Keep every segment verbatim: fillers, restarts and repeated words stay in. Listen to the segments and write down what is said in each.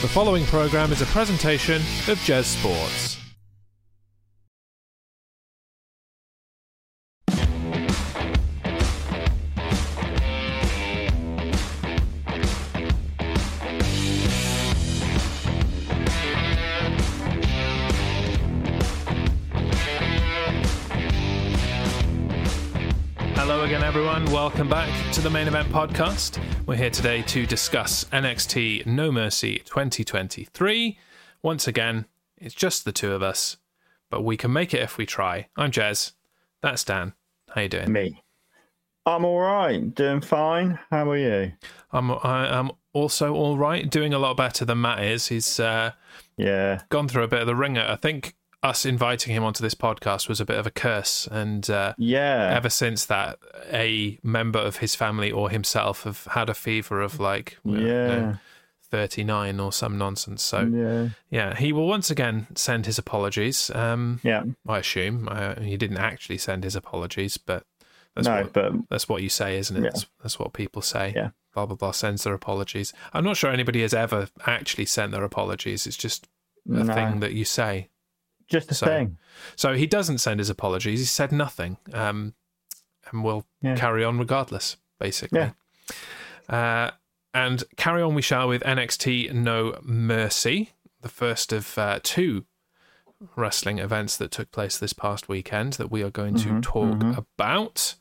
The following program is a presentation of Jez Sports. Welcome back to the Main Event Podcast. We're here today to discuss N X T No Mercy twenty twenty-three. Once again, it's just the two of us, but we can make it if we try. I'm Jez. That's Dan. How you doing? Me. I'm all right. Doing fine. How are you? I'm. I, I'm also all right. Doing a lot better than Matt is. He's uh, yeah gone through a bit of the ringer. I think us inviting him onto this podcast was a bit of a curse, and uh, yeah. ever since that, a member of his family or himself have had a fever of like yeah. you know, thirty-nine or some nonsense. So yeah. yeah, he will once again send his apologies. Um, yeah, I assume I, he didn't actually send his apologies, but that's no, what but, that's what you say, isn't it? Yeah. That's, that's what people say. Yeah, blah blah blah sends their apologies. I'm not sure anybody has ever actually sent their apologies. It's just a no. thing that you say. Just a so, thing. So he doesn't send his apologies. He said nothing. Um, and we'll yeah. carry on regardless, basically. Yeah. Uh, and carry on we shall with N X T No Mercy, the first of uh, two wrestling events that took place this past weekend that we are going mm-hmm, to talk mm-hmm. about.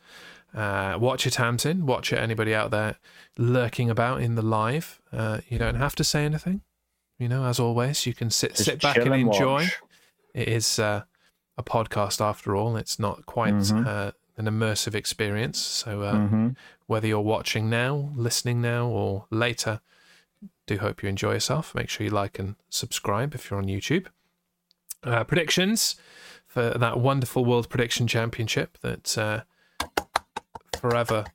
Uh, watch it, Hampton. Watch it, anybody out there lurking about in the live. Uh, you don't have to say anything. You know, as always, you can sit, sit back and, and enjoy. Watch. It is uh, a podcast after all. It's not quite mm-hmm. uh, an immersive experience. So uh, mm-hmm. whether you're watching now, listening now, or later, do hope you enjoy yourself. Make sure you like and subscribe if you're on YouTube. Uh, predictions for that wonderful World Prediction Championship that uh, forever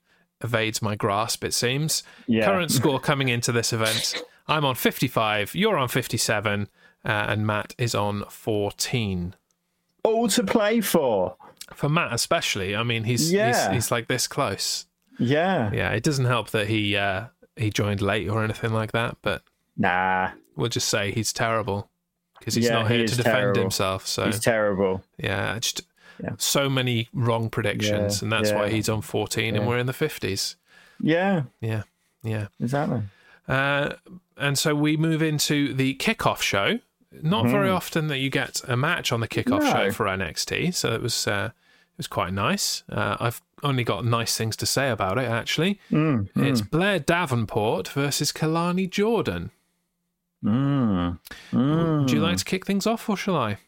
evades my grasp, it seems. Yeah. Current score coming into this event. I'm on fifty-five. You're on fifty-seven. Uh, and Matt is on fourteen. All to play for. For Matt especially. I mean, he's yeah. he's, he's like this close. Yeah. Yeah, it doesn't help that he uh, he joined late or anything like that, but nah. We'll just say he's terrible because he's yeah, not here he to defend terrible. himself. So he's terrible. Yeah, just yeah. so many wrong predictions, yeah, and that's yeah. why he's on fourteen yeah. and we're in the fifties. Yeah. Yeah, yeah. Exactly. Uh, and so we move into the kickoff show. Not very often that you get a match on the kickoff no. show for N X T, so it was uh, it was quite nice. Uh, I've only got nice things to say about it, actually. Mm, it's mm. Blair Davenport versus Kelani Jordan. Mm, mm. Would you like to kick things off, or shall I?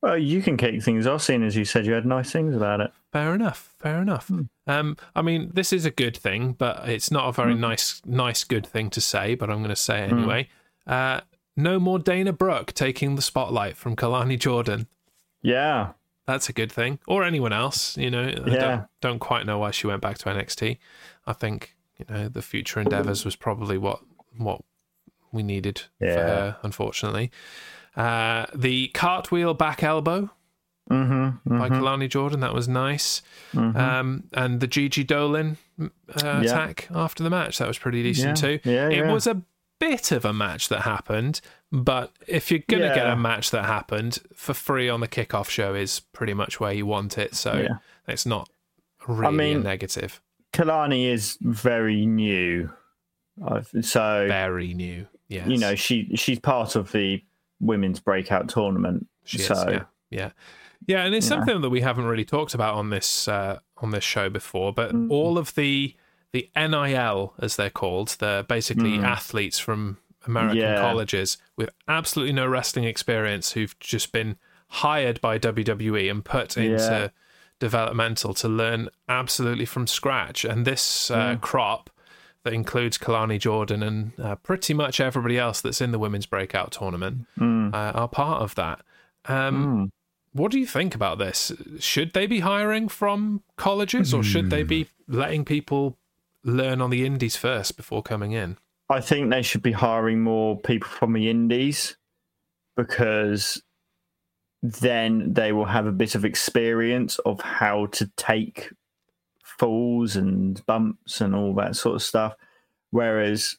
Well, you can kick things off, seeing as you said you had nice things about it. Fair enough, fair enough. Mm. Um, I mean, this is a good thing, but it's not a very mm. nice, nice good thing to say, but I'm going to say it anyway. Mm. Uh, no more Dana Brooke taking the spotlight from Kelani Jordan. Yeah. That's a good thing. Or anyone else, you know. Yeah. I don't, don't quite know why she went back to N X T. I think, you know, the future endeavours was probably what, what we needed yeah. for her, unfortunately. Uh, the cartwheel back elbow mm-hmm, mm-hmm. by Kelani Jordan, that was nice. Mm-hmm. Um, and the Gigi Dolan uh, yeah. attack after the match, that was pretty decent yeah. too. Yeah, it yeah. was a bit of a match that happened, but if you're going to yeah. get a match that happened for free on the kickoff show is pretty much where you want it, so yeah. it's not really I mean, a negative. Kelani is very new. so Very new, yes. You know, she she's part of the women's breakout tournament. She so is, yeah. yeah yeah and it's yeah. something that we haven't really talked about on this uh on this show before, but mm. all of the the N I L, as they're called, they're basically mm. athletes from American yeah. colleges with absolutely no wrestling experience who've just been hired by W W E and put yeah. into developmental to learn absolutely from scratch, and this uh, mm. crop that includes Kelani Jordan and uh, pretty much everybody else that's in the women's breakout tournament mm. uh, are part of that. Um, mm. What do you think about this? Should they be hiring from colleges mm. or should they be letting people learn on the indies first before coming in? I think they should be hiring more people from the indies, because then they will have a bit of experience of how to take falls and bumps and all that sort of stuff. Whereas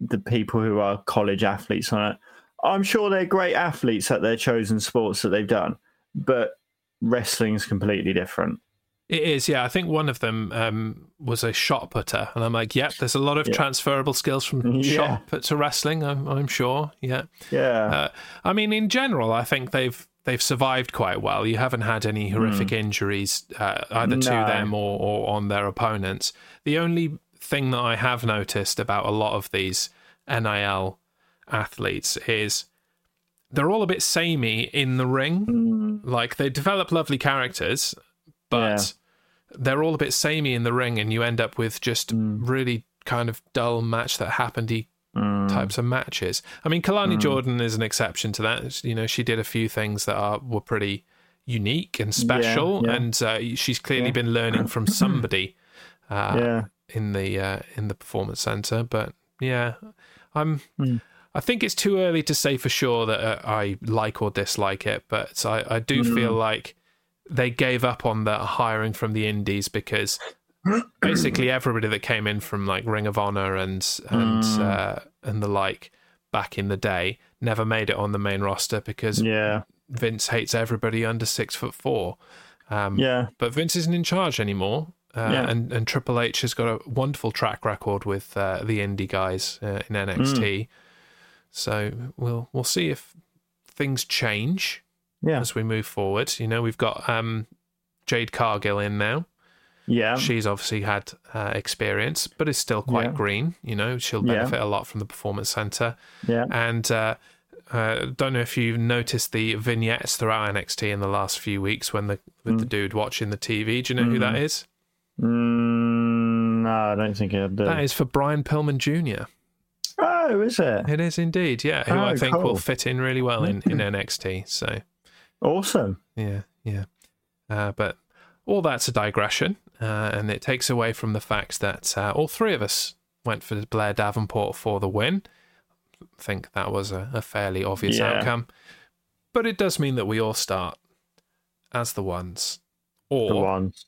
the people who are college athletes on it. I'm sure they're great athletes at their chosen sports that they've done, but wrestling's completely different. It is, yeah. I think one of them um, was a shot putter, and I'm like, yep, there's a lot of yeah. transferable skills from yeah. shot put to wrestling. I'm, I'm sure, yeah, yeah. Uh, I mean, in general, I think they've they've survived quite well. You haven't had any horrific mm. injuries uh, either no. to them or, or on their opponents. The only thing that I have noticed about a lot of these N I L athletes is they're all a bit samey in the ring. Mm. Like they develop lovely characters, but yeah. they're all a bit samey in the ring, and you end up with just mm. really kind of dull match that happenedy mm. types of matches. I mean, Kelani mm. Jordan is an exception to that. You know, she did a few things that are were pretty unique and special, yeah, yeah. and uh, she's clearly yeah. been learning from somebody uh, yeah. in the uh, in the performance center. But yeah, I'm. Mm. I think it's too early to say for sure that uh, I like or dislike it, but I, I do mm. feel like they gave up on the hiring from the indies because basically everybody that came in from like Ring of Honor and and mm. uh, and the like back in the day never made it on the main roster because yeah. Vince hates everybody under six foot four. Um, yeah, but Vince isn't in charge anymore. Uh, yeah. and, and Triple H has got a wonderful track record with uh, the indie guys uh, in N X T. Mm. So we'll we'll see if things change yeah. as we move forward. You know, we've got um, Jade Cargill in now. Yeah. She's obviously had uh, experience, but is still quite yeah. green. You know, she'll benefit yeah. a lot from the Performance Center. Yeah. And I uh, uh, don't know if you've noticed the vignettes throughout N X T in the last few weeks when the with mm. the dude watching the T V. Do you know mm. who that is? Mm, no, I don't think I do. That is for Brian Pillman Junior Oh, is it? It is indeed, yeah. Who oh, I think cool. will fit in really well in, in N X T. So awesome. Yeah, yeah. Uh, but all that's a digression, uh, and it takes away from the fact that uh, all three of us went for Blair Davenport for the win. I think that was a, a fairly obvious yeah. outcome. But it does mean that we all start as the ones. Or the ones.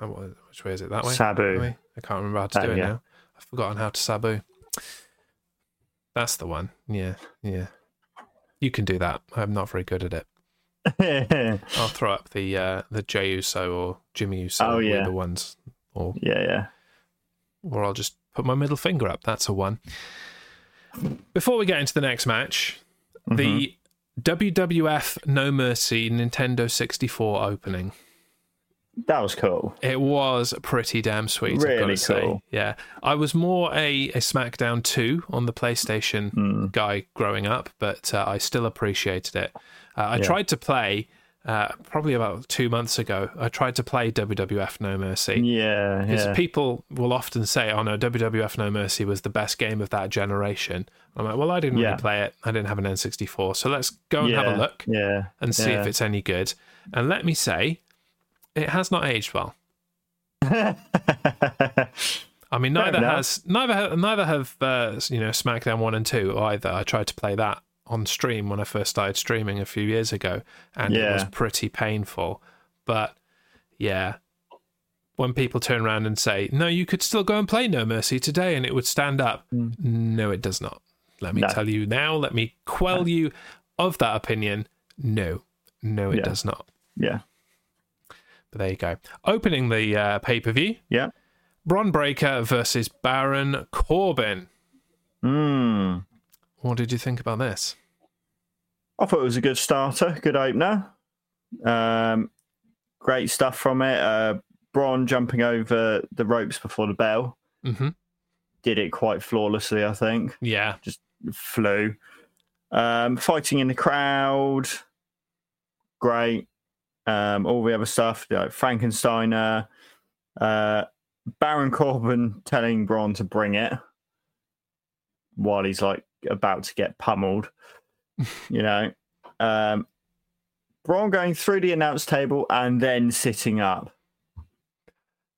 How, which way is it? That way? Sabu. That way? I can't remember how to um, do it yeah. now. I've forgotten how to Sabu. That's the one. Yeah, yeah. You can do that. I'm not very good at it. I'll throw up the uh, the Jey Uso or Jimmy Uso. Oh, yeah. The ones. Or, yeah, yeah. Or I'll just put my middle finger up. That's a one. Before we get into the next match, mm-hmm. the W W F No Mercy Nintendo sixty-four opening. That was cool. It was pretty damn sweet. Really I've got to say. Cool. Yeah. I was more a, a SmackDown two on the PlayStation mm. guy growing up, but uh, I still appreciated it. Uh, I yeah. tried to play, uh, probably about two months ago, I tried to play W W F No Mercy. Yeah. Because yeah. people will often say, oh no, W W F No Mercy was the best game of that generation. I'm like, well, I didn't yeah. really play it. I didn't have an N sixty-four. So let's go and yeah. have a look yeah. and see yeah. if it's any good. And let me say, it has not aged well. I mean, neither has neither have, neither have uh, you know SmackDown one and two either. I tried to play that on stream when I first started streaming a few years ago, and yeah. it was pretty painful. But yeah, when people turn around and say, "No, you could still go and play No Mercy today, and it would stand up," mm. no, it does not. Let me no. tell you now. Let me quell no. you of that opinion. No, no, it yeah. does not. Yeah. But there you go. Opening the uh, pay-per-view. Yeah. Bron Breakker versus Baron Corbin. Mm. What did you think about this? I thought it was a good starter, good opener. Um, great stuff from it. Uh, Bron jumping over the ropes before the bell. Mm-hmm. Did it quite flawlessly, I think. Yeah. Just flew. Um, fighting in the crowd. Great. Um, all the other stuff, you know, Frankensteiner, uh, Baron Corbin telling Bron to bring it while he's like about to get pummeled, you know. Um, Bron going through the announce table and then sitting up.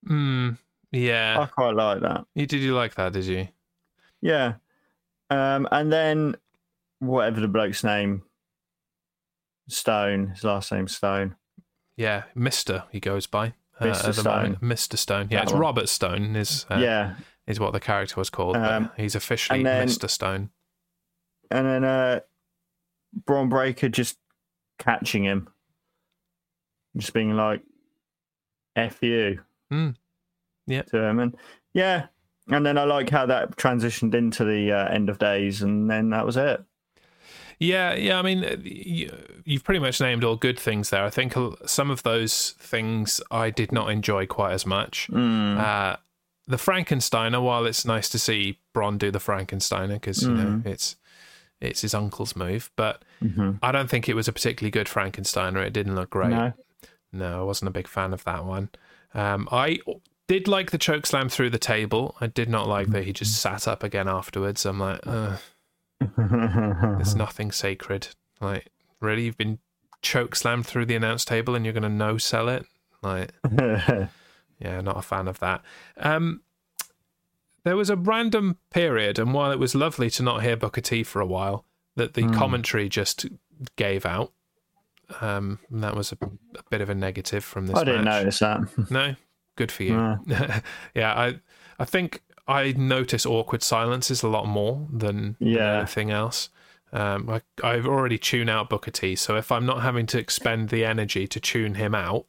Mm, yeah. I quite like that. You Did you like that, did you? Yeah. Um, and then whatever the bloke's name, Stone, his last name's Stone. Yeah, Mister he goes by. Uh, Mister Stone. Mister Stone. Yeah, that it's one. Robert Stone is uh, yeah, is what the character was called. Um, but he's officially then, Mister Stone. And then uh, Bron Breakker just catching him. Just being like, F you. Mm. Yeah. To him. And yeah. And then I like how that transitioned into the uh, end of days, and then that was it. Yeah, yeah. I mean, you, you've pretty much named all good things there. I think some of those things I did not enjoy quite as much. Mm. Uh, the Frankensteiner, while it's nice to see Bron do the Frankensteiner because mm. you know it's it's his uncle's move, but mm-hmm. I don't think it was a particularly good Frankensteiner. It didn't look great. No, no I wasn't a big fan of that one. Um, I. Did like the chokeslam through the table. I did not like that he just sat up again afterwards. I'm like, ugh. There's nothing sacred. Like, really? You've been chokeslammed through the announce table and you're going to no-sell it? Like, yeah, not a fan of that. Um, there was a random period, and while it was lovely to not hear Booker T for a while, that the mm. commentary just gave out. Um, that was a, a bit of a negative from this I match. Didn't notice that. No? Good for you. Yeah. yeah, I I think I notice awkward silences a lot more than, yeah. than anything else. Um, I, I've already tuned out Booker T, so if I'm not having to expend the energy to tune him out,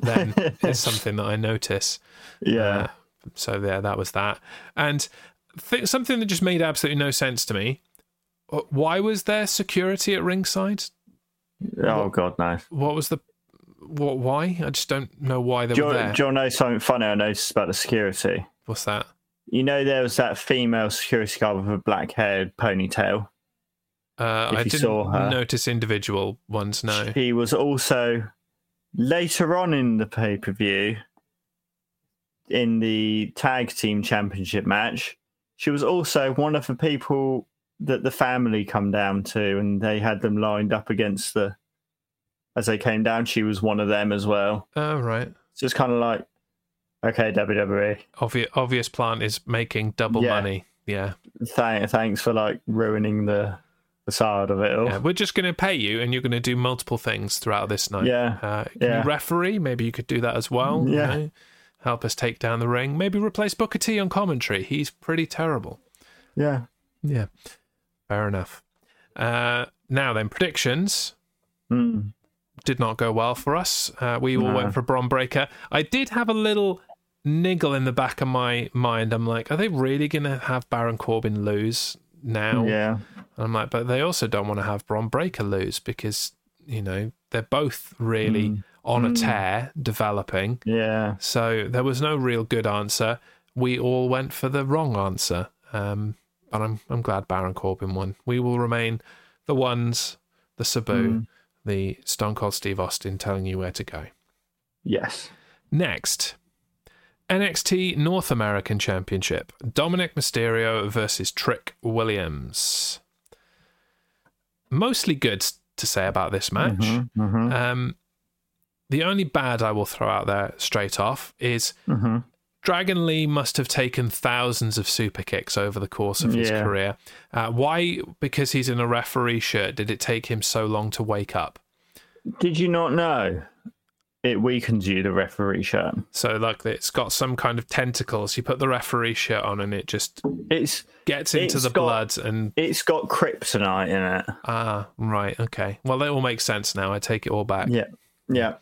then it's something that I notice. Yeah. Uh, so yeah, that was that. And th- something that just made absolutely no sense to me. Why was there security at ringside? Oh what, God, no. What was the What? Why? I just don't know why they do were there. Do you know something funny I noticed about the security? What's that? You know there was that female security guard with a black-haired ponytail? Uh, I didn't notice individual ones, no. She was also, later on in the pay-per-view, in the Tag Team Championship match, she was also one of the people that the family come down to, and they had them lined up against the... As they came down, she was one of them as well. Oh, right. So it's kind of like, okay, W W E. Obvious, obvious plant is making double yeah. money. Yeah. Th- thanks for like ruining the facade of it all. Yeah, we're just going to pay you and you're going to do multiple things throughout this night. Yeah. Uh, can yeah. you referee? Maybe you could do that as well. Yeah. You know? Help us take down the ring. Maybe replace Booker T on commentary. He's pretty terrible. Yeah. Yeah. Fair enough. Uh, now then, predictions. Hmm. Did not go well for us. Uh, we all no. went for Bron Breakker. I did have a little niggle in the back of my mind. I'm like, are they really going to have Baron Corbin lose now? Yeah. And I'm like, but they also don't want to have Bron Breakker lose because, you know, they're both really mm. on mm. a tear developing. Yeah. So there was no real good answer. We all went for the wrong answer. Um, and I'm, I'm glad Baron Corbin won. We will remain the ones, the Sabu, mm. the Stone Cold Steve Austin telling you where to go. Yes. Next, N X T North American Championship. Dominik Mysterio versus Trick Williams. Mostly good to say about this match. Mm-hmm, mm-hmm. Um, the only bad I will throw out there straight off is mm-hmm. Dragon Lee must have taken thousands of super kicks over the course of his yeah. career. Uh, why, because he's in a referee shirt, did it take him so long to wake up? Did you not know it weakens you, the referee shirt? So, like, it's got some kind of tentacles. You put the referee shirt on and it just it's gets into it's the got, blood. And it's got kryptonite in it. Ah, right, okay. Well, that all makes sense now. I take it all back. Yeah, yeah.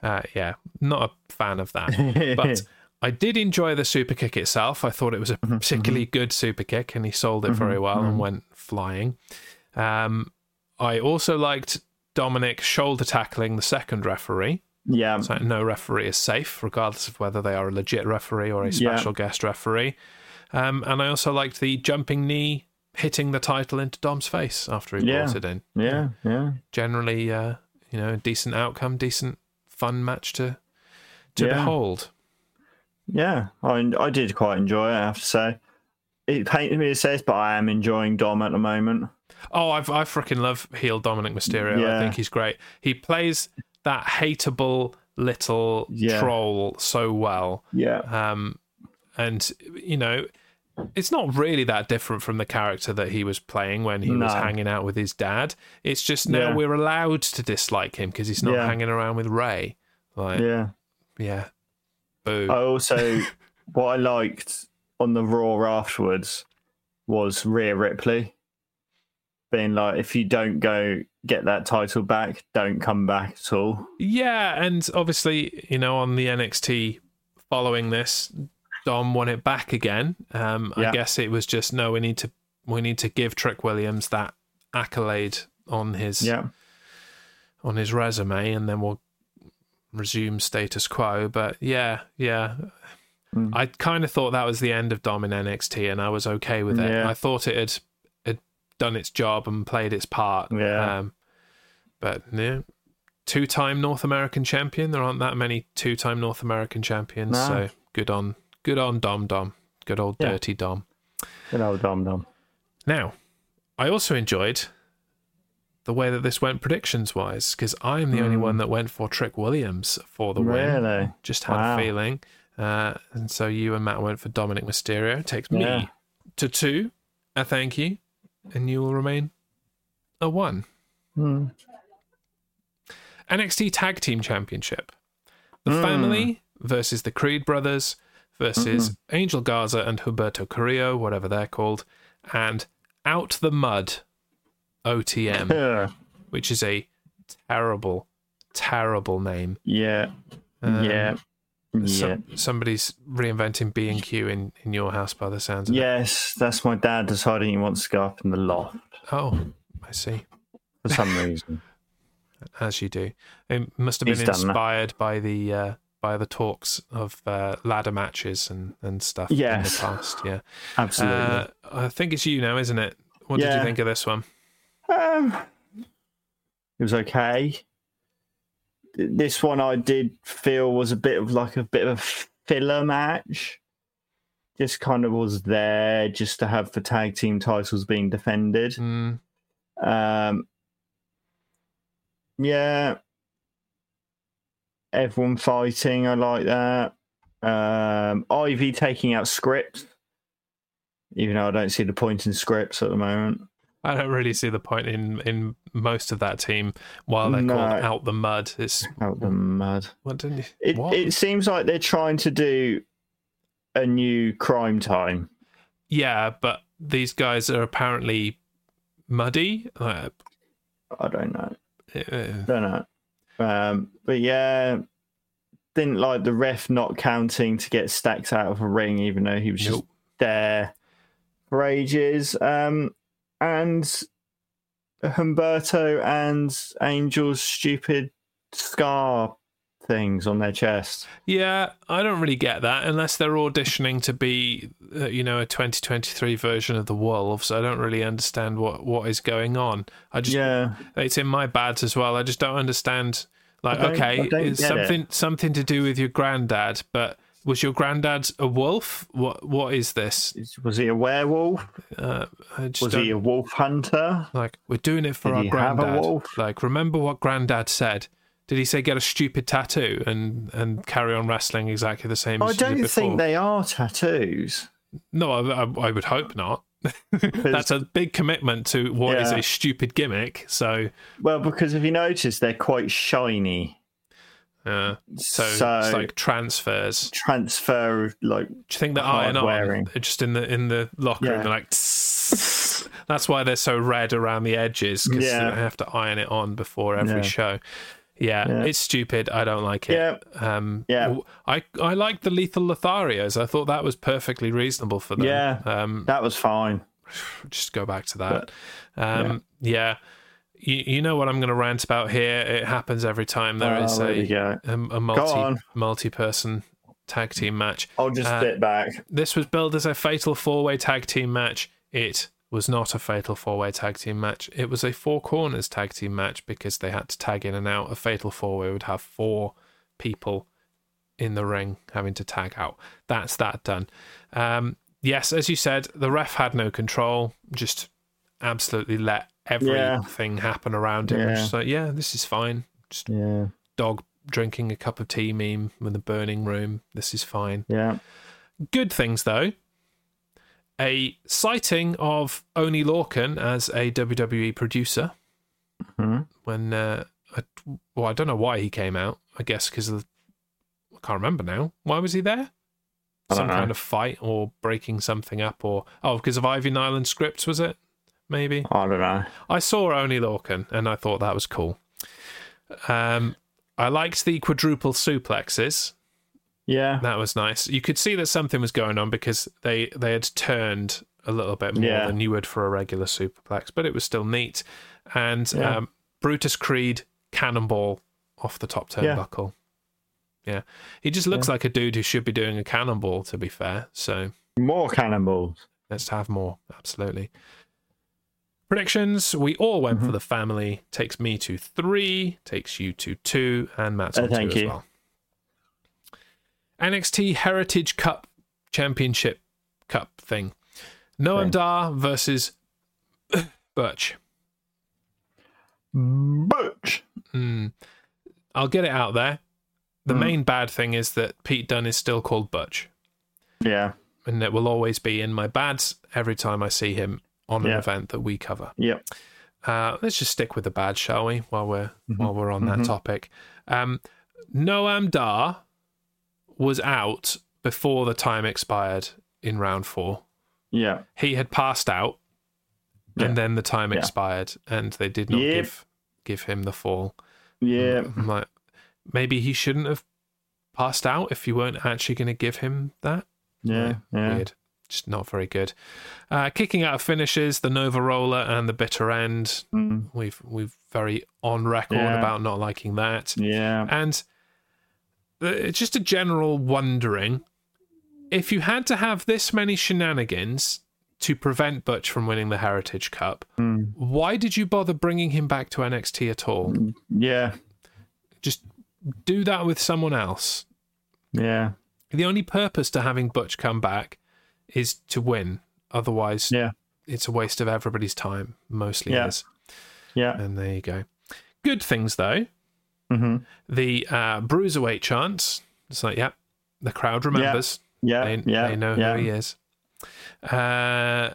Uh, yeah, not a fan of that. But... I did enjoy the super kick itself. I thought it was a particularly mm-hmm. good super kick, and he sold it mm-hmm. very well mm-hmm. and went flying. Um, I also liked Dominik shoulder tackling the second referee. Yeah. So no referee is safe, regardless of whether they are a legit referee or a special yeah. guest referee. Um, and I also liked the jumping knee hitting the title into Dom's face after he yeah. brought it in. Yeah, yeah. Generally, uh, you know, decent outcome, decent fun match to to yeah. behold. Yeah, I I did quite enjoy it, I have to say. It painted me as says, but I am enjoying Dom at the moment. Oh, I've, I freaking love heel Dominik Mysterio. Yeah. I think he's great. He plays that hateable little yeah. troll so well. Yeah. Um, and, you know, it's not really that different from the character that he was playing when he no. was hanging out with his dad. It's just now yeah. we're allowed to dislike him because he's not yeah. hanging around with Ray. Like, yeah. Yeah. Boo. I also, what I liked on the Raw afterwards was Rhea Ripley being like, if you don't go get that title back, don't come back at all. Yeah, and obviously, you know, on the N X T following this, Dom won it back again. Um, yeah. I guess it was just, no, we need to we need to give Trick Williams that accolade on his yeah. on his resume, and then we'll resume status quo. But yeah, yeah. Mm. I kind of thought that was the end of Dom in N X T, and I was okay with it. Yeah. I thought it had, had done its job and played its part. Yeah. Um, but yeah, two-time North American champion. There aren't that many two-time North American champions, nah. so good on good on Dom Dom. Good old yeah. dirty Dom. Good old Dom Dom. Now, I also enjoyed the way that this went predictions-wise, because I'm the mm. only one that went for Trick Williams for the win. Really? Just had wow. a feeling. Uh, and so you and Matt went for Dominik Mysterio. It takes yeah. me to two. I thank you. And you will remain a one. Mm. N X T Tag Team Championship. The mm. Family versus the Creed Brothers versus mm-hmm. Angel Garza and Humberto Carrillo, whatever they're called, and Out the Mud, O T M, yeah. which is a terrible, terrible name. Yeah. Um, yeah. So, yeah. Somebody's reinventing B and Q in, in your house by the sounds of yes, it. Yes, that's my dad deciding he wants to go up in the loft. Oh, I see. For some reason. As you do. It must have been He's inspired by the uh, by the talks of uh, ladder matches and, and stuff yes. in the past. Yeah, absolutely. Uh, I think it's you now, isn't it? What yeah. did you think of this one? Um, it was okay. This one I did feel was a bit of like a bit of a filler match. Just kind of was there just to have the tag team titles being defended. Mm. Um, yeah. Everyone fighting. I like that. Um, Ivy taking out scripts. Even though I don't see the point in scripts at the moment. I don't really see the point in, in most of that team while they're no. called Out the Mud. It's Out the Mud. What didn't you? It, what? It seems like they're trying to do a new Crime Time. Yeah, but these guys are apparently muddy. Uh, I don't know. Uh, don't know. Um, but yeah, didn't like the ref not counting to get Stacks out of a ring, even though he was nope. just there for ages. Um, And Humberto and Angel's stupid scar things on their chest. Yeah, I don't really get that unless they're auditioning to be, uh, you know, a twenty twenty-three version of the Wolves. I don't really understand what, what is going on. I just yeah. it's in my bads as well. I just don't understand. Like, don't, okay, it's something it. something to do with your granddad, but. Was your granddad a wolf? What What is this? Was he a werewolf? Uh, I just was don't... he a wolf hunter? Like, we're doing it for Did our granddad. Like, remember what granddad said? Did he say get a stupid tattoo and, and carry on wrestling exactly the same I as you did before? I don't think they are tattoos. No, I, I, I would hope not. That's a big commitment to what yeah. is a stupid gimmick. So, well, because if you notice, they're quite shiny. Uh, so, so it's like transfers. Transfer, like. Do you think that iron on just in the in the locker yeah. room? They're like, tss, that's why they're so red around the edges because yeah. they have to iron it on before every yeah. show. Yeah, yeah, it's stupid. I don't like it. Yeah. Um, yeah. I I liked the Lethal Lotharios. I thought that was perfectly reasonable for them. Yeah, um, that was fine. Just go back to that. But, um, yeah. yeah. You, you know what I'm going to rant about here. It happens every time there oh, is a, a a multi multi person tag team match. I'll just uh, sit back. This was billed as a fatal four way tag team match. It was not a fatal four way tag team match. It was a four corners tag team match because they had to tag in and out. A fatal four way would have four people in the ring having to tag out. That's that done. Um, yes, as you said, the ref had no control. Just absolutely let. Everything yeah. happen around him. Yeah. Just like, yeah, this is fine. Just yeah. dog drinking a cup of tea meme with a burning room. This is fine. Yeah. Good things though. A sighting of Oney Lorcan as a W W E producer. Mm-hmm. When uh, I, well, I don't know why he came out. I guess because I can't remember now. Why was he there? some know. kind of fight or breaking something up, or oh, because of Ivy Nyland scripts, was it? Maybe. I don't know. I saw Oney Lorcan and I thought that was cool. Um, I liked the quadruple suplexes. Yeah, that was nice. You could see that something was going on because they they had turned a little bit more yeah. than you would for a regular superplex, but it was still neat. And yeah. um, Brutus Creed cannonball off the top turnbuckle. Yeah, yeah. he just looks yeah. like a dude who should be doing a cannonball. To be fair, so more cannonballs. Let's have more. Absolutely. Predictions, we all went mm-hmm. for the family. Takes me to three, takes you to two, and Matt's on oh, two as you. well. N X T Heritage Cup Championship Cup thing. Noam Dar versus Butch. Butch! Mm. I'll get it out there. The mm. main bad thing is that Pete Dunne is still called Butch. Yeah. And it will always be in my bads every time I see him on an yeah. event that we cover. Yep. Uh, let's just stick with the bad, shall we? While we're mm-hmm. while we're on mm-hmm. that topic, um, Noam Dar was out before the time expired in round four. Yeah, he had passed out, yeah. and then the time yeah. expired, and they did not yep. give give him the fall. Yeah, like, maybe he shouldn't have passed out if you weren't actually going to give him that. Yeah, yeah. Weird. Just not very good. Uh, kicking out of finishes, the Nova Roller and the Bitter End. Mm. We've we've very on record yeah. about not liking that. Yeah, and it's just a general wondering if you had to have this many shenanigans to prevent Butch from winning the Heritage Cup. Mm. Why did you bother bringing him back to N X T at all? Yeah, just do that with someone else. Yeah, the only purpose to having Butch come back is to win. Otherwise, yeah. it's a waste of everybody's time. Mostly yeah. is. Yeah. And there you go. Good things, though. Mm-hmm. The uh, Bruiserweight chants. It's like, yeah, the crowd remembers. Yeah, yeah. They, yeah. they know yeah. who he is. Uh,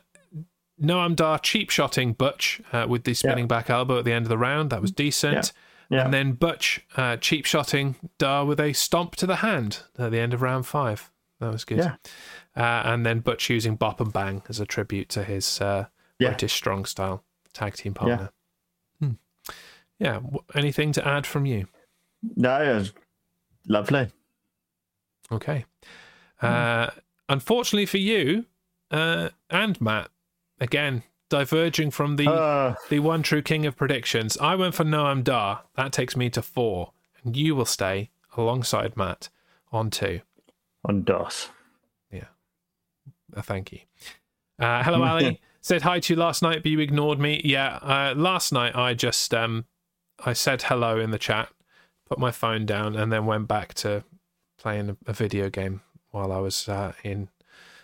Noam Dar cheap-shotting Butch uh, with the spinning yeah. back elbow at the end of the round. That was decent. Yeah. Yeah. And then Butch uh, cheap-shotting Dar with a stomp to the hand at the end of round five. That was good. Yeah. Uh, and then Butch using Bop and Bang as a tribute to his uh, yeah. British Strong Style tag team partner. Yeah. Hmm. yeah. W- anything to add from you? No, it was lovely. Okay. Uh, mm. Unfortunately for you uh, and Matt, again, diverging from the uh. the one true king of predictions, I went for Noam Dar. That takes me to four. And you will stay alongside Matt on two. On DOS. Uh, thank you. Uh, hello, Ali. Said hi to you last night, but you ignored me. Yeah, uh, last night I just um, I said hello in the chat, put my phone down, and then went back to playing a, a video game while I was uh, in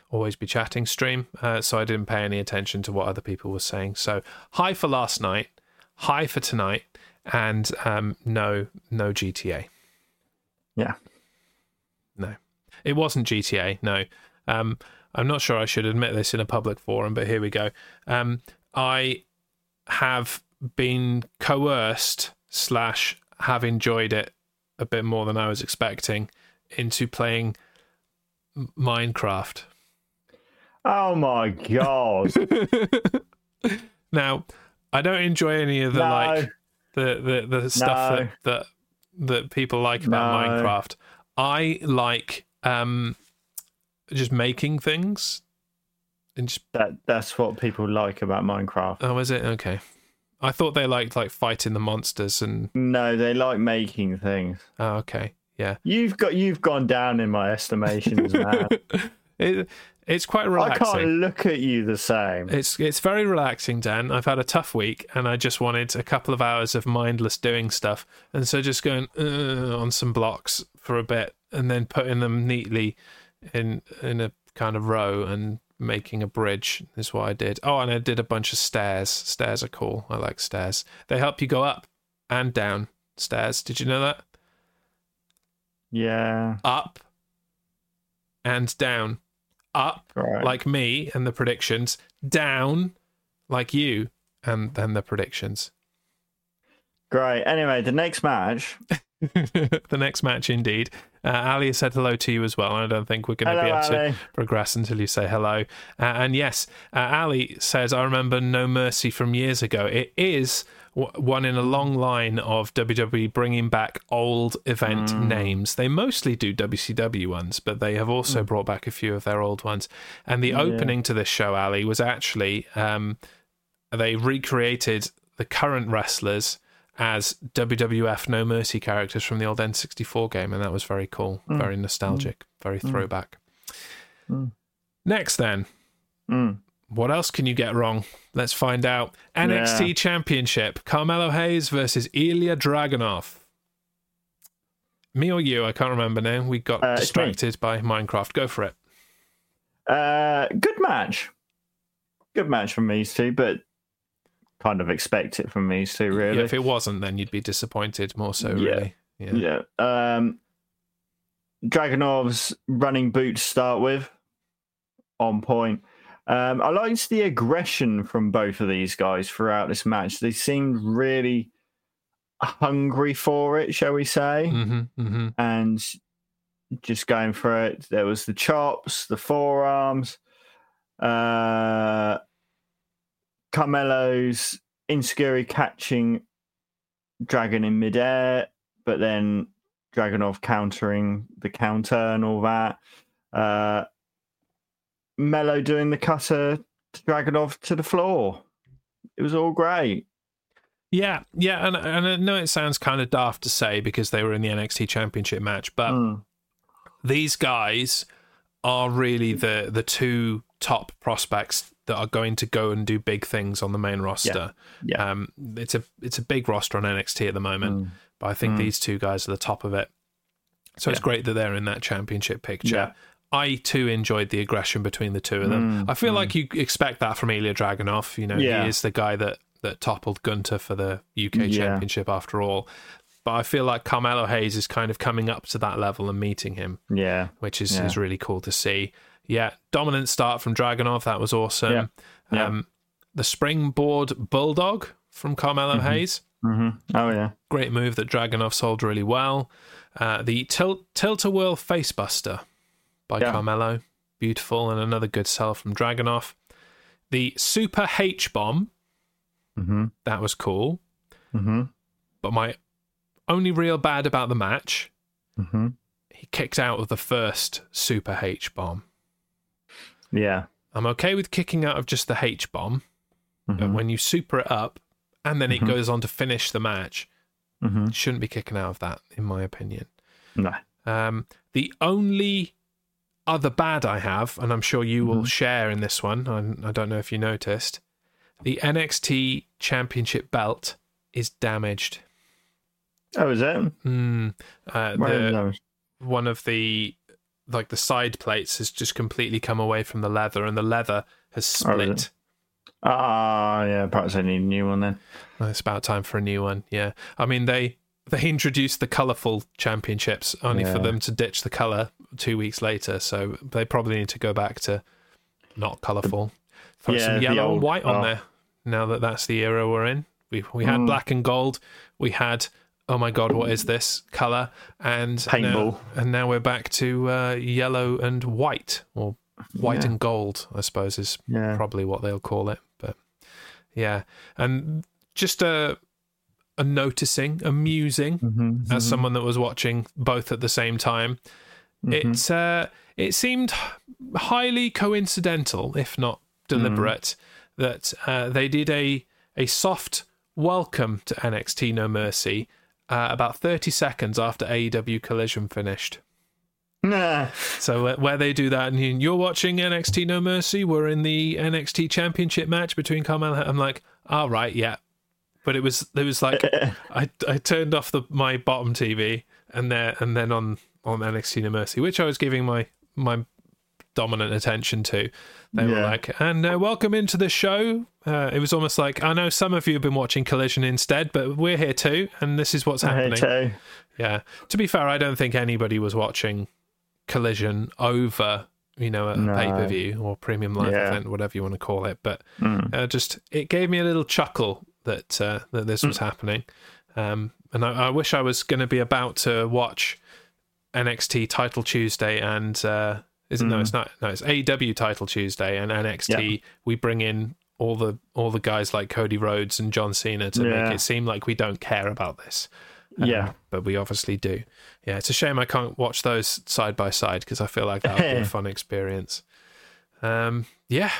Always Be Chatting stream. Uh, so I didn't pay any attention to what other people were saying. So hi for last night, hi for tonight, and um, no, no G T A. Yeah. No, it wasn't G T A. No. Um, I'm not sure I should admit this in a public forum, but here we go. Um, I have been coerced slash have enjoyed it a bit more than I was expecting into playing Minecraft. Oh, my God. Now, I don't enjoy any of the no. like the, the, the stuff no. that, that that people like about no. Minecraft. I like... Um, just making things and just... that that's what people like about Minecraft. Oh, is it? Okay, I thought they liked like fighting the monsters and no, they like making things. Oh, okay. Yeah, you've got you've gone down in my estimations, man. it, it's quite relaxing. I can't look at you the same. It's it's very relaxing, Dan. I've had a tough week and I just wanted a couple of hours of mindless doing stuff, and so just going uh, on some blocks for a bit and then putting them neatly in in a kind of row and making a bridge is what I did. Oh, and I did a bunch of stairs. Stairs are cool. I like stairs. They help you go up and down stairs. Did you know that? Yeah. Up and down. Up, right. Like me and the predictions. Down, like you and then the predictions. Great. Anyway, the next match. The next match, indeed. Uh, Ali has said hello to you as well. I don't think we're going to be able Ali. to progress until you say hello. Uh, and yes, uh, Ali says, I remember No Mercy from years ago. It is w- one in a long line of W W E bringing back old event mm. names. They mostly do W C W ones, but they have also mm. brought back a few of their old ones. And the yeah. opening to this show, Ali, was actually um, they recreated the current wrestlers as W W F No Mercy characters from the old N sixty-four game, and that was very cool, mm. very nostalgic, mm. very throwback. Mm. Next, then, mm. what else can you get wrong? Let's find out. N X T yeah. Championship, Carmelo Hayes versus Ilya Dragunov. Me or you, I can't remember now. We got uh, distracted by Minecraft. Go for it. Uh, good match. Good match from these two, but kind of expect it from these two, really. Yeah, if it wasn't, then you'd be disappointed more so, really. Yeah. yeah. yeah. Um, Dragunov's running boots start with, on point. Um, I liked the aggression from both of these guys throughout this match. They seemed really hungry for it, shall we say? Mm-hmm, mm-hmm. And just going for it. There was the chops, the forearms, uh... Carmelo's insecurity catching Dragon in midair, but then Dragunov countering the counter and all that. Uh, Mello doing the cutter to Dragunov to the floor. It was all great. Yeah, yeah, and, and I know it sounds kind of daft to say because they were in the N X T Championship match, but mm. these guys are really the the two top prospects that are going to go and do big things on the main roster. Yeah. Yeah. Um, it's a it's a big roster on N X T at the moment, mm. but I think mm. these two guys are the top of it. So yeah. it's great that they're in that championship picture. Yeah. I too enjoyed the aggression between the two of them. Mm. I feel mm. like you expect that from Ilya Dragunov. You know, yeah. he is the guy that that toppled Gunter for the U K yeah. Championship after all. But I feel like Carmelo Hayes is kind of coming up to that level and meeting him. Yeah, which is, yeah. is really cool to see. Yeah, dominant start from Dragunov. That was awesome. Yeah, yeah. Um, the springboard bulldog from Carmelo mm-hmm. Hayes. Mm-hmm. Oh, yeah. Great move that Dragunov sold really well. Uh, the tilt, tilt-a-whirl facebuster by yeah. Carmelo. Beautiful, and another good sell from Dragunov. The super H-bomb. Mm-hmm. That was cool. Mm-hmm. But my only real bad about the match, mm-hmm. he kicked out of the first super H-bomb. Yeah. I'm okay with kicking out of just the H-bomb, mm-hmm. but when you super it up and then mm-hmm. it goes on to finish the match, mm-hmm. you shouldn't be kicking out of that, in my opinion. No. Um, the only other bad I have, and I'm sure you mm-hmm. will share in this one, I, I don't know if you noticed, the N X T Championship belt is damaged. Oh, is it? Mm, uh, the, one of the... like the side plates has just completely come away from the leather, and the leather has split. Ah, oh, oh, yeah, perhaps I need a new one then. It's about time for a new one. Yeah, I mean they they introduced the colourful championships only yeah. for them to ditch the colour two weeks later. So they probably need to go back to not colourful. Throw yeah, some yellow old, and white on oh. there. Now that that's the era we're in, we we had mm. black and gold. We had. Oh my God, what is this colour? And paintball. Now, and now we're back to uh, yellow and white, or white yeah. and gold, I suppose is yeah. probably what they'll call it. But yeah, and just a, a noticing, amusing, mm-hmm, as mm-hmm. someone that was watching both at the same time. Mm-hmm. It's uh, it seemed highly coincidental, if not deliberate, mm. that uh, they did a a soft welcome to N X T No Mercy. Uh, about thirty seconds after A E W Collision finished. Nah. So uh, where they do that, and you're watching N X T No Mercy, we're in the N X T Championship match between Carmelo. I'm like, all right, yeah. But it was it was like I I turned off the my bottom T V and there and then on, on N X T No Mercy, which I was giving my my dominant attention to. They yeah. were like, and uh, welcome into the show. Uh, it was almost like, I know some of you have been watching Collision instead, but we're here too, and this is what's happening. Too. Yeah. To be fair, I don't think anybody was watching Collision over, you know, a no. pay-per-view or premium live yeah. event, whatever you want to call it. But mm. uh, just, it gave me a little chuckle that uh, that this was mm. happening. Um, and I, I wish I was going to be about to watch N X T Title Tuesday and uh, isn't mm. no, it's not no, it's A E W Title Tuesday and N X T. Yep. We bring in all the all the guys like Cody Rhodes and John Cena to yeah. make it seem like we don't care about this. Um, yeah, but we obviously do. Yeah, it's a shame I can't watch those side by side because I feel like that would be a fun experience. Um, yeah,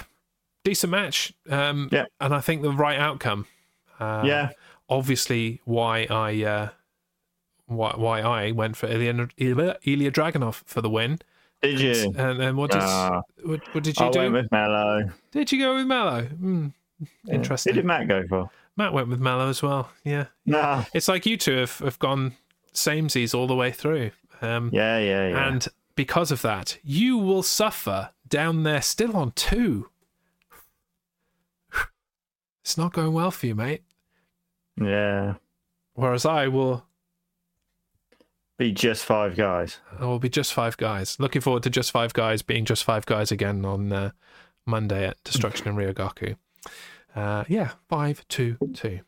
decent match. Um, yeah, and I think the right outcome. Uh, yeah. Obviously, why I uh, why why I went for Ilya, Ilya, Ilya Dragunov for the win. Did you? And, and what, did, uh, what, what did you I do? I went with Mallow. Did you go with Mallow? Mm, yeah. Interesting. Who did Matt go for? Matt went with Mallow as well. Yeah. Nah. It's like you two have, have gone samesies all the way through. Um, yeah, yeah, yeah. And because of that, you will suffer down there still on two. It's not going well for you, mate. Yeah. Whereas I will be just five guys. I will be just five guys. Looking forward to just five guys being just five guys again on uh, Monday at Destruction and Ryogaku. Uh, yeah, five, two, two.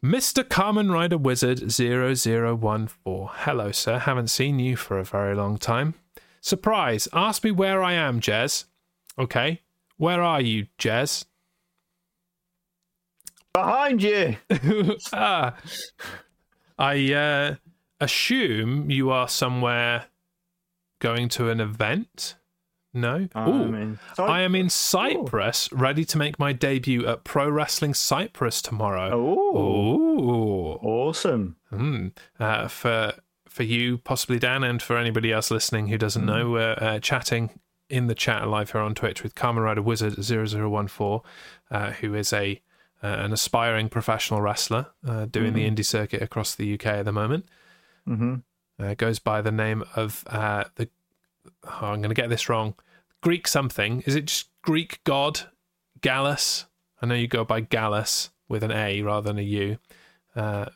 Mister Kamen Rider Wizard zero zero one four. Hello, sir. Haven't seen you for a very long time. Surprise. Ask me where I am, Jez. Okay. Where are you, Jez? Behind you. ah, I uh, assume you are somewhere going to an event. No. I'm in Cyprus. I am in Cyprus, Ooh. ready to make my debut at Pro Wrestling Cyprus tomorrow. Oh, awesome! Mm. Uh, for for you, possibly Dan, and for anybody else listening who doesn't mm. know, we're uh, chatting in the chat live here on Twitch with Kamen Rider Wizard zero zero one four, uh, who is a Uh, an aspiring professional wrestler uh, doing mm-hmm. the indie circuit across the U K at the moment. Mm-hmm. Uh, goes by the name of uh, the... Oh, I'm going to get this wrong. Greek something. Is it just Greek god? Gallus? I know you go by Gallus with an A rather than a U. Uh,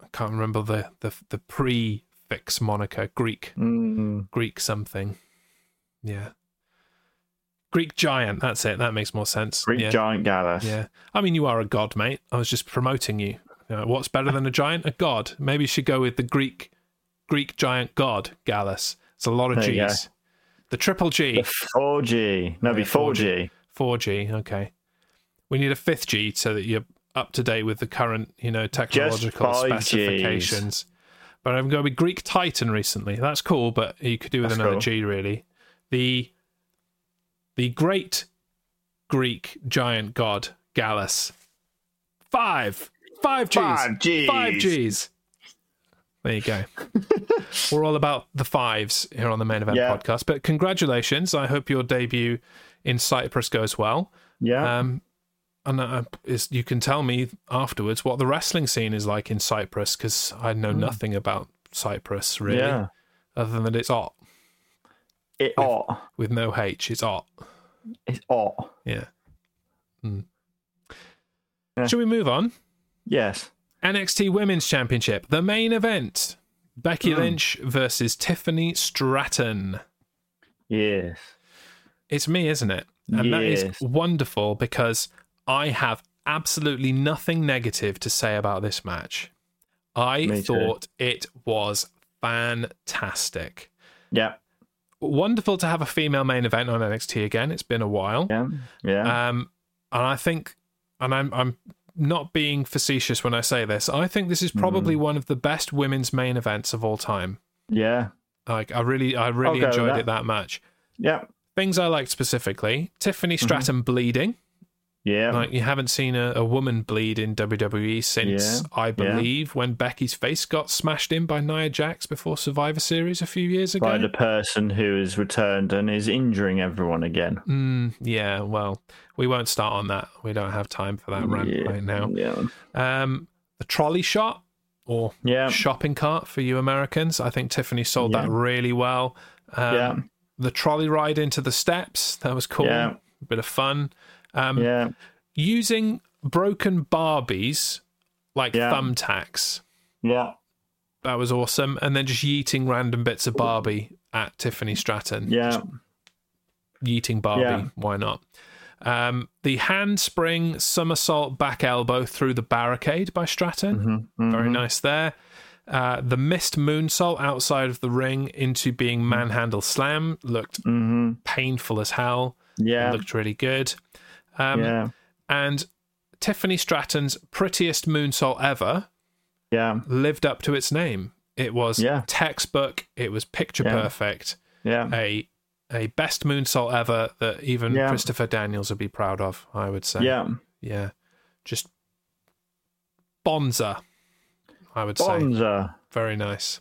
I can't remember the, the, the prefix moniker. Greek. Mm-hmm. Greek something. Yeah. Greek giant, that's it. That makes more sense. Greek yeah. giant Gallus. Yeah. I mean, you are a god, mate. I was just promoting you. You know, what's better than a giant? A god. Maybe you should go with the Greek Greek giant god, Gallus. It's a lot of there G's. The triple G. The four G. No, it'd be four G. four G, okay. We need a fifth G so that you're up to date with the current, you know, technological specifications. G's. But I'm going with Greek Titan recently. That's cool, but you could do with that's another cool. G, really. The... The great Greek giant god, Gallus. Five. Five Gs. Five Gs. Five Gs. There you go. We're all about the fives here on the Main Event yeah. Podcast. But congratulations. I hope your debut in Cyprus goes well. Yeah. Um, and uh, you can tell me afterwards what the wrestling scene is like in Cyprus, because I know mm. nothing about Cyprus, really, yeah. other than that it's hot. It with, ought. With no H, it's ought. It's ought. Yeah. Mm. yeah. Shall we move on? Yes. N X T Women's Championship, the main event. Becky mm. Lynch versus Tiffany Stratton. Yes. It's me, isn't it? And yes. that is wonderful because I have absolutely nothing negative to say about this match. I me thought too. It was fantastic. Yeah. Wonderful to have a female main event on N X T again. It's been a while. Yeah, yeah. Um, and I think, and I'm I'm not being facetious when I say this, I think this is probably mm. one of the best women's main events of all time. Yeah. Like I really, I really enjoyed that. it that much. Yeah. Things I liked specifically, Tiffany Stratton mm-hmm. bleeding. Yeah. Like you haven't seen a, a woman bleed in W W E since, yeah. I believe, yeah. when Becky's face got smashed in by Nia Jax before Survivor Series a few years ago. By the person who has returned and is injuring everyone again. Mm, yeah, well, we won't start on that. We don't have time for that rant yeah. right now. Yeah. Um, the trolley shot or yeah. shopping cart for you Americans. I think Tiffany sold yeah. that really well. Um, yeah. The trolley ride into the steps. That was cool. Yeah. A bit of fun. Um, yeah. Using broken Barbies like yeah. thumbtacks. Yeah. That was awesome. And then just yeeting random bits of Barbie at Tiffany Stratton. Yeah. Just yeeting Barbie. Yeah. Why not? Um, the handspring somersault back elbow through the barricade by Stratton. Mm-hmm, mm-hmm. Very nice there. Uh, the missed moonsault outside of the ring into being manhandle slam looked mm-hmm. painful as hell. Yeah. It looked really good. Um, yeah. And Tiffany Stratton's prettiest moonsault ever yeah. lived up to its name. It was yeah. textbook. It was picture yeah. perfect. Yeah. A a best moonsault ever that even yeah. Christopher Daniels would be proud of, I would say. Yeah. Yeah. Just bonza, I would bonza. say. Bonza. Very nice.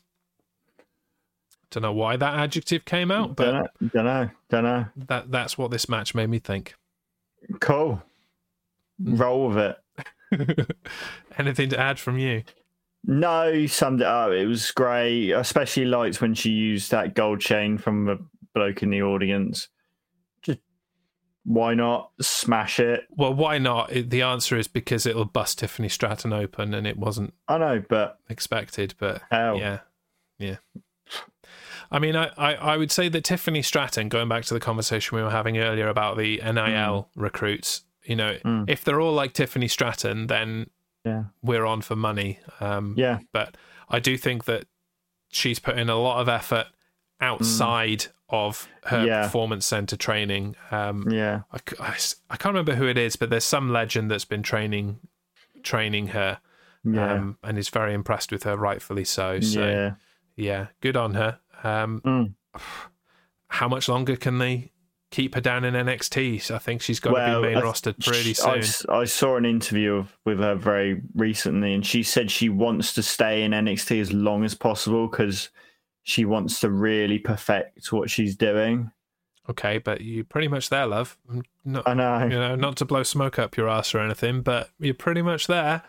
Don't know why that adjective came out, but don't know. Don't know. Don't know. That that's what this match made me think. Cool. Roll with it. Anything to add from you? No, you summed it up. It was great. I especially liked when she used that gold chain from the bloke in the audience. Just why not smash it? Well, why not? The answer is because it'll bust Tiffany Stratton open, and it wasn't. I know, but expected. But hell. yeah, yeah. I mean, I, I, I would say that Tiffany Stratton, going back to the conversation we were having earlier about the N I L mm. recruits. You know, mm. if they're all like Tiffany Stratton, then yeah. we're on for money. Um, yeah. But I do think that she's put in a lot of effort outside mm. of her yeah. performance center training. Um, yeah. I, I, I can't remember who it is, but there's some legend that's been training training her yeah. um, and is very impressed with her, rightfully so. So, yeah, yeah good on her. Um, mm. How much longer can they keep her down in N X T? So I think she's got well, to be main rostered pretty soon. I, I saw an interview of, with her very recently, and she said she wants to stay in N X T as long as possible because she wants to really perfect what she's doing. Okay, but you're pretty much there, love. Not, I know. You know, not to blow smoke up your ass or anything, but you're pretty much there.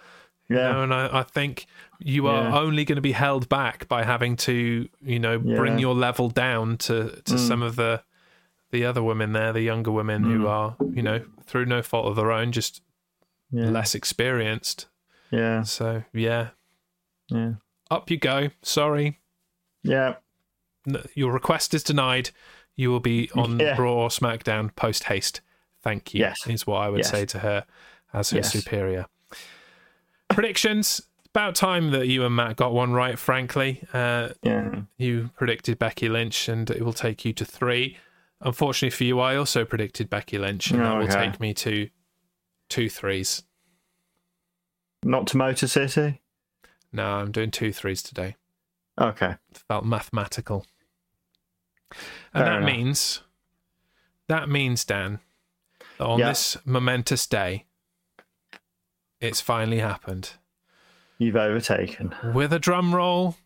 Yeah. You know, and I, I think you are yeah. only going to be held back by having to, you know, yeah. bring your level down to, to mm. some of the the other women there, the younger women mm. who are, you know, through no fault of their own, just yeah. less experienced. Yeah. So, yeah. Yeah. Up you go. Sorry. Yeah. No, your request is denied. You will be on yeah. Raw or SmackDown post haste. Thank you, yes. is what I would yes. say to her as her yes. superior. Predictions. About time that you and Matt got one right, frankly. Uh, yeah. You predicted Becky Lynch, and it will take you to three. Unfortunately for you, I also predicted Becky Lynch, and oh, that will okay. take me to two threes. Not to Motor City? No, I'm doing two threes today. Okay. Felt mathematical. And Fair that enough. means, that means, Dan, that on yeah. this momentous day, it's finally happened. You've overtaken. With a drum roll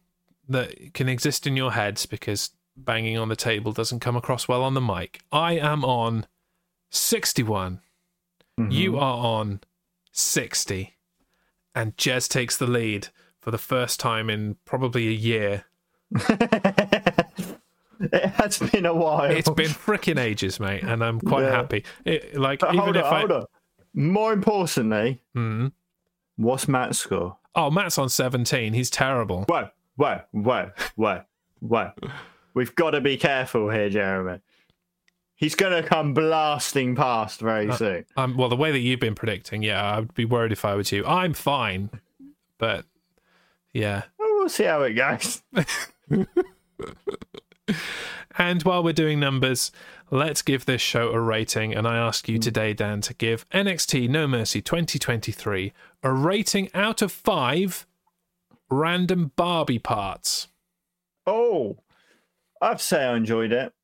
that can exist in your heads because banging on the table doesn't come across well on the mic. I am on sixty-one. Mm-hmm. You are on sixty. And Jez takes the lead for the first time in probably a year. It has been a while. It's been freaking ages, mate, and I'm quite yeah. happy. It, like, but even hold if on, I... hold on. More importantly, mm-hmm. what's Matt's score? Oh, Matt's on seventeen. He's terrible. Whoa, whoa, whoa, whoa, whoa. We've got to be careful here, Jeremy. He's going to come blasting past very uh, soon. Um, well, the way that you've been predicting, yeah, I'd be worried if I was you. I'm fine, but yeah. Well, we'll see how it goes. And while we're doing numbers, let's give this show a rating. And I ask you today, Dan, to give N X T No Mercy twenty twenty-three a rating out of five random Barbie parts. Oh, I'd say I enjoyed it.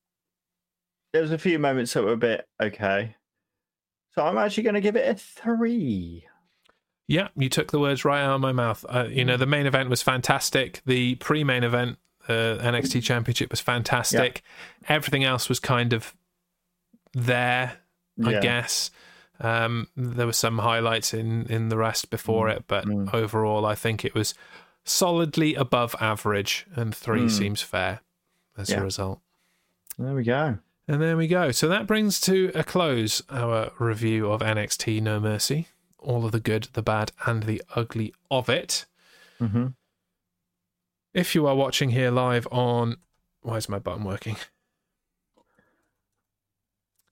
There was a few moments that were a bit okay. So I'm actually going to give it a three. Yeah, you took the words right out of my mouth. Uh, you know, the main event was fantastic. The pre-main event, uh, N X T Championship, was fantastic. Yeah. Everything else was kind of there, I yeah. guess. Um, there were some highlights in, in the rest before mm. it, but mm. overall I think it was solidly above average, and three mm. seems fair as yeah. a result. There we go. And there we go. So that brings to a close our review of N X T No Mercy. All of the good, the bad, and the ugly of it. Mm-hmm. If you are watching here live on... Why is my button working?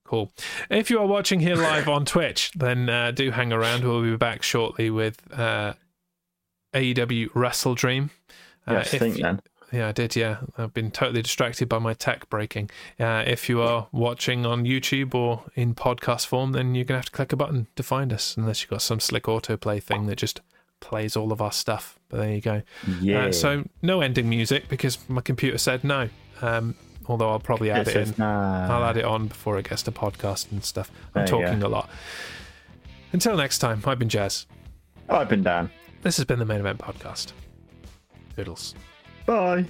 Cool. If you are watching here live on Twitch, then uh, do hang around. We'll be back shortly with uh, A E W Wrestle Dream. Uh, yes, if, think, man. Yeah, I did, yeah. I've been totally distracted by my tech breaking. Uh, if you are watching on YouTube or in podcast form, then you're going to have to click a button to find us, unless you've got some slick autoplay thing that just plays all of our stuff. But there you go. Yeah. Uh, so no ending music because my computer said no. Um, although I'll probably add it, it in. No. I'll add it on before it gets to podcast and stuff. I'm there talking a lot. Until next time, I've been Jez. I've been Dan. This has been the Main Event Podcast. Toodles. Bye.